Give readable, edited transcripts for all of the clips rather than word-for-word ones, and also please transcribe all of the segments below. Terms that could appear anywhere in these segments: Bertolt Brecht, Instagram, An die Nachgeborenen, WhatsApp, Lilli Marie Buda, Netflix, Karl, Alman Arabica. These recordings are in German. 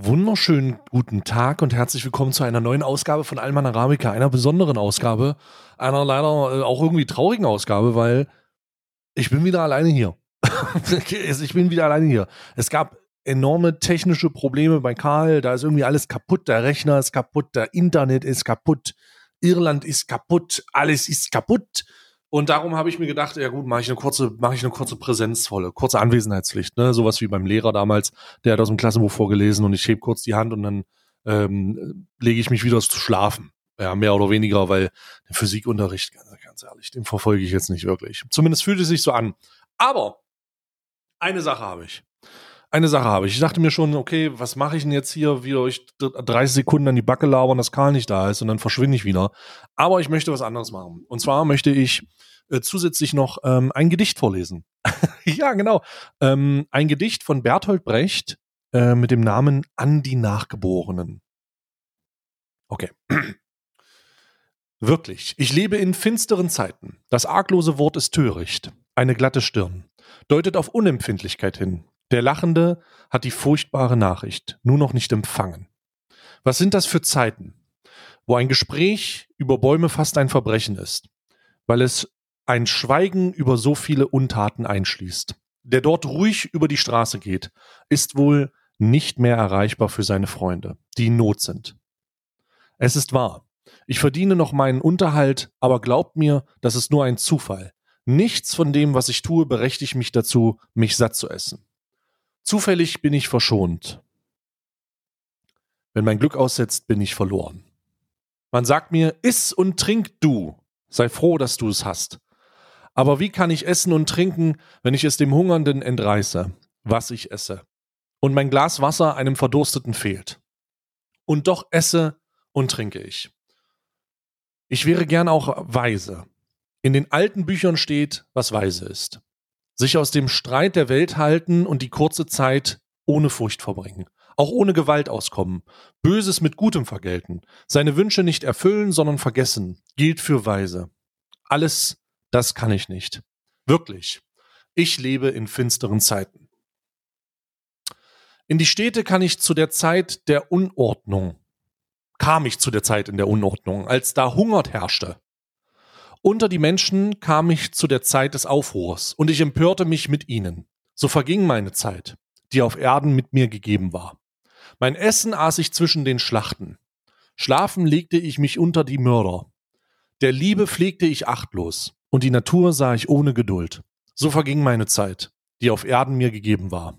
Wunderschönen guten Tag und herzlich willkommen zu einer neuen Ausgabe von Alman Arabica, einer besonderen Ausgabe, einer leider auch irgendwie traurigen Ausgabe, weil ich bin wieder alleine hier. Es gab enorme technische Probleme bei Karl, da ist irgendwie alles kaputt, der Rechner ist kaputt, der Internet ist kaputt, Irland ist kaputt, alles ist kaputt. Und darum habe ich mir gedacht, ja gut, mache ich eine kurze Präsenzvolle, kurze Anwesenheitspflicht, ne? Sowas wie beim Lehrer damals, der hat aus dem Klassenbuch vorgelesen und ich hebe kurz die Hand und dann lege ich mich wieder zu schlafen. Ja, mehr oder weniger, weil den Physikunterricht, ganz ehrlich, den verfolge ich jetzt nicht wirklich. Zumindest fühlt es sich so an. Aber eine Sache habe ich. Ich dachte mir schon, okay, was mache ich denn jetzt hier, wieder euch 30 Sekunden an die Backe labern, dass Karl nicht da ist und dann verschwinde ich wieder. Aber ich möchte was anderes machen. Und zwar möchte ich zusätzlich noch ein Gedicht vorlesen. Ja, genau. Ein Gedicht von Bertolt Brecht mit dem Namen An die Nachgeborenen. Okay. Wirklich, ich lebe in finsteren Zeiten. Das arglose Wort ist töricht. Eine glatte Stirn deutet auf Unempfindlichkeit hin. Der Lachende hat die furchtbare Nachricht nur noch nicht empfangen. Was sind das für Zeiten, wo ein Gespräch über Bäume fast ein Verbrechen ist, weil es ein Schweigen über so viele Untaten einschließt. Der dort ruhig über die Straße geht, ist wohl nicht mehr erreichbar für seine Freunde, die in Not sind. Es ist wahr, ich verdiene noch meinen Unterhalt, aber glaubt mir, das ist nur ein Zufall. Nichts von dem, was ich tue, berechtigt mich dazu, mich satt zu essen. Zufällig bin ich verschont. Wenn mein Glück aussetzt, bin ich verloren. Man sagt mir, iss und trink du. Sei froh, dass du es hast. Aber wie kann ich essen und trinken, wenn ich es dem Hungernden entreiße, was ich esse? Und mein Glas Wasser einem Verdursteten fehlt. Und doch esse und trinke ich. Ich wäre gern auch weise. In den alten Büchern steht, was weise ist. Sich aus dem Streit der Welt halten und die kurze Zeit ohne Furcht verbringen, auch ohne Gewalt auskommen, Böses mit Gutem vergelten, seine Wünsche nicht erfüllen, sondern vergessen, gilt für weise. Alles, das kann ich nicht. Wirklich, ich lebe in finsteren Zeiten. Kam ich zu der Zeit in der Unordnung, als da Hunger herrschte. Unter die Menschen kam ich zu der Zeit des Aufruhrs und ich empörte mich mit ihnen. So verging meine Zeit, die auf Erden mit mir gegeben war. Mein Essen aß ich zwischen den Schlachten. Schlafen legte ich mich unter die Mörder. Der Liebe pflegte ich achtlos und die Natur sah ich ohne Geduld. So verging meine Zeit, die auf Erden mir gegeben war.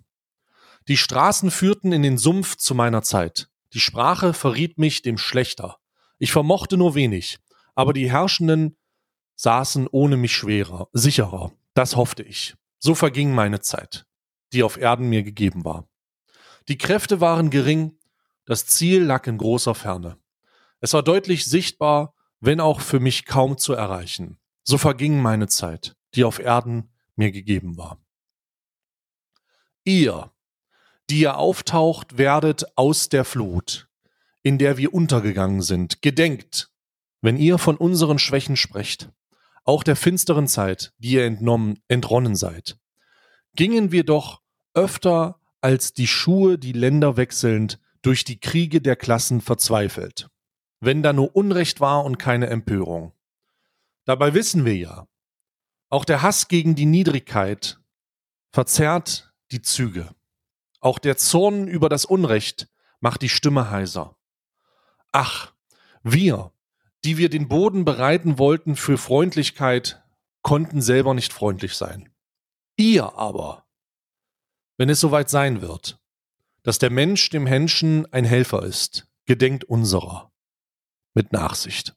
Die Straßen führten in den Sumpf zu meiner Zeit. Die Sprache verriet mich dem Schlechter. Ich vermochte nur wenig, aber die Herrschenden saßen ohne mich schwerer, sicherer. Das hoffte ich. So verging meine Zeit, die auf Erden mir gegeben war. Die Kräfte waren gering, das Ziel lag in großer Ferne. Es war deutlich sichtbar, wenn auch für mich kaum zu erreichen. So verging meine Zeit, die auf Erden mir gegeben war. Ihr, die ihr auftaucht, werdet aus der Flut, in der wir untergegangen sind, gedenkt, wenn ihr von unseren Schwächen sprecht. Auch der finsteren Zeit, die ihr entronnen seid. Gingen wir doch öfter als die Schuhe, die Länder wechselnd, durch die Kriege der Klassen verzweifelt. Wenn da nur Unrecht war und keine Empörung. Dabei wissen wir ja, auch der Hass gegen die Niedrigkeit verzerrt die Züge. Auch der Zorn über das Unrecht macht die Stimme heiser. Ach, wir, die wir den Boden bereiten wollten für Freundlichkeit, konnten selber nicht freundlich sein. Ihr aber, wenn es soweit sein wird, dass der Mensch dem Menschen ein Helfer ist, gedenkt unserer mit Nachsicht.